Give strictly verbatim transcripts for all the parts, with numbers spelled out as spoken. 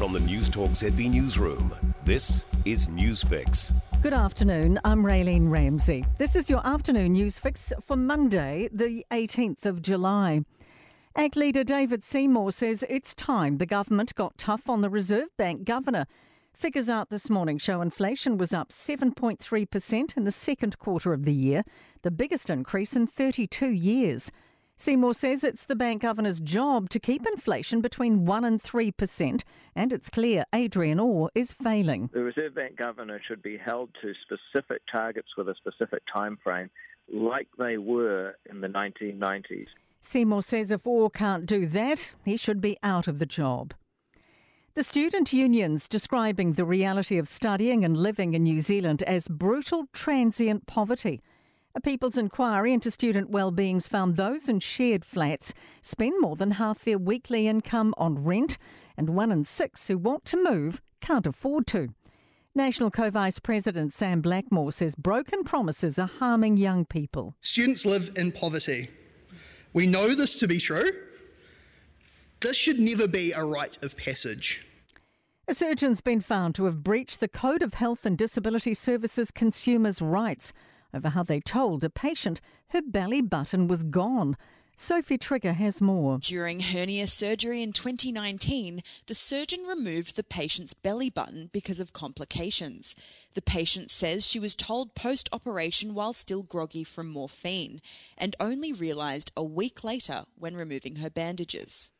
From the Newstalk Z B newsroom, this is News Fix. Good afternoon, I'm Raylene Ramsey. This is your afternoon News Fix for Monday, the eighteenth of July. A C T leader David Seymour says it's time the government got tough on the Reserve Bank governor. Figures out this morning show inflation was up seven point three percent in the second quarter of the year, the biggest increase in thirty-two years. Seymour says it's the bank governor's job to keep inflation between one and three percent, and it's clear Adrian Orr is failing. The Reserve Bank governor should be held to specific targets with a specific time frame, like they were in the nineteen nineties. Seymour says if Orr can't do that, he should be out of the job. The student unions describing the reality of studying and living in New Zealand as brutal transient poverty. A People's Inquiry into student wellbeings found those in shared flats spend more than half their weekly income on rent, and one in six who want to move can't afford to. National Co-Vice President Sam Blackmore says broken promises are harming young people. Students live in poverty. We know this to be true. This should never be a rite of passage. A surgeon's been found to have breached the Code of Health and Disability Services Consumers' Rights over how they told a patient her belly button was gone. Sophie Trigger has more. During hernia surgery in twenty nineteen, the surgeon removed the patient's belly button because of complications. The patient says she was told post-operation while still groggy from morphine, and only realised a week later when removing her bandages.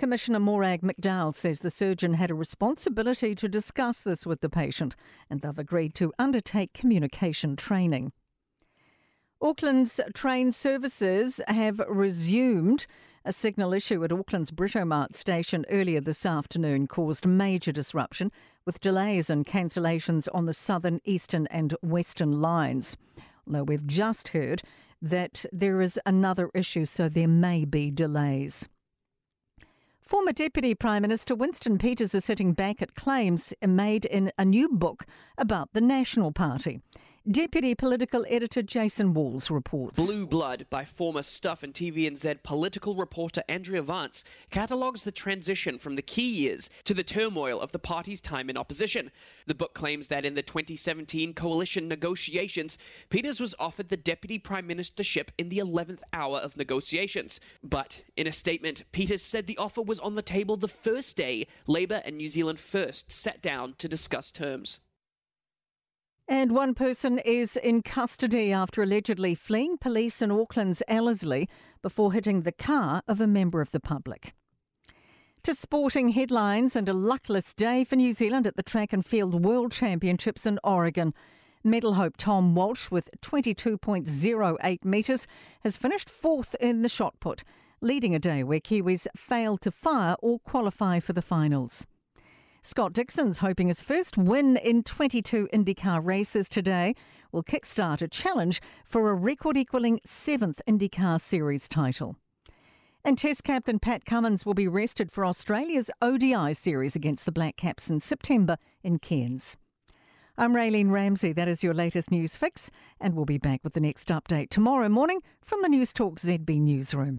Commissioner Morag McDowell says the surgeon had a responsibility to discuss this with the patient, and they've agreed to undertake communication training. Auckland's train services have resumed. A signal issue at Auckland's Britomart station earlier this afternoon caused major disruption, with delays and cancellations on the southern, eastern and western lines. Although we've just heard that there is another issue, so there may be delays. Former Deputy Prime Minister Winston Peters is sitting back at claims made in a new book about the National Party. Deputy Political Editor Jason Walls reports. Blue Blood by former Stuff and T V N Z political reporter Andrea Vance catalogues the transition from the key years to the turmoil of the party's time in opposition. The book claims that in the twenty seventeen coalition negotiations, Peters was offered the Deputy Prime Ministership in the eleventh hour of negotiations. But in a statement, Peters said the offer was on the table the first day Labour and New Zealand First sat down to discuss terms. And one person is in custody after allegedly fleeing police in Auckland's Ellerslie before hitting the car of a member of the public. To sporting headlines and a luckless day for New Zealand at the Track and Field World Championships in Oregon. Medal hope Tom Walsh, with twenty-two point oh eight metres, has finished fourth in the shot put, leading a day where Kiwis failed to fire or qualify for the finals. Scott Dixon's hoping his first win in twenty-two IndyCar races today will kickstart a challenge for a record-equalling seventh IndyCar Series title. And Test captain Pat Cummins will be rested for Australia's O D I series against the Black Caps in September in Cairns. I'm Raylene Ramsey. That is your latest News Fix, and we'll be back with the next update tomorrow morning from the Newstalk Z B newsroom.